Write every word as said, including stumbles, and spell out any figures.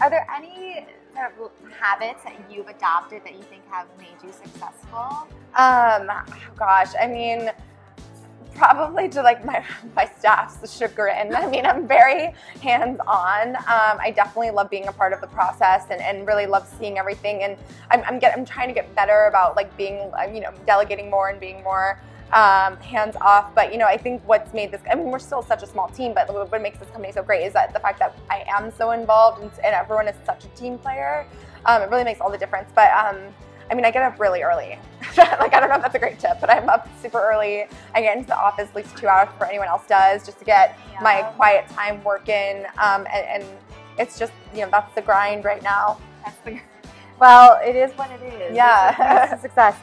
Are there any sort of habits that you've adopted that you think have made you successful? Um, oh gosh, I mean, probably to like my, my staff's chagrin. I mean, I'm very hands-on. Um, I definitely love being a part of the process and, and really love seeing everything. And I'm, I'm, get, I'm trying to get better about like being, you know, delegating more and being more Um, hands off. But you know, I think what's made this, I mean, we're still such a small team, but what makes this company so great is that the fact that I am so involved and, and everyone is such a team player. Um, it really makes all the difference. But um, I mean, I get up really early. Like, I don't know if that's a great tip, but I'm up super early. I get into the office at least two hours before anyone else does, just to get yeah. my quiet time working. Um, and, and it's just, you know, that's the grind right now. That's the, well, it is what it is. Yeah, it's a success.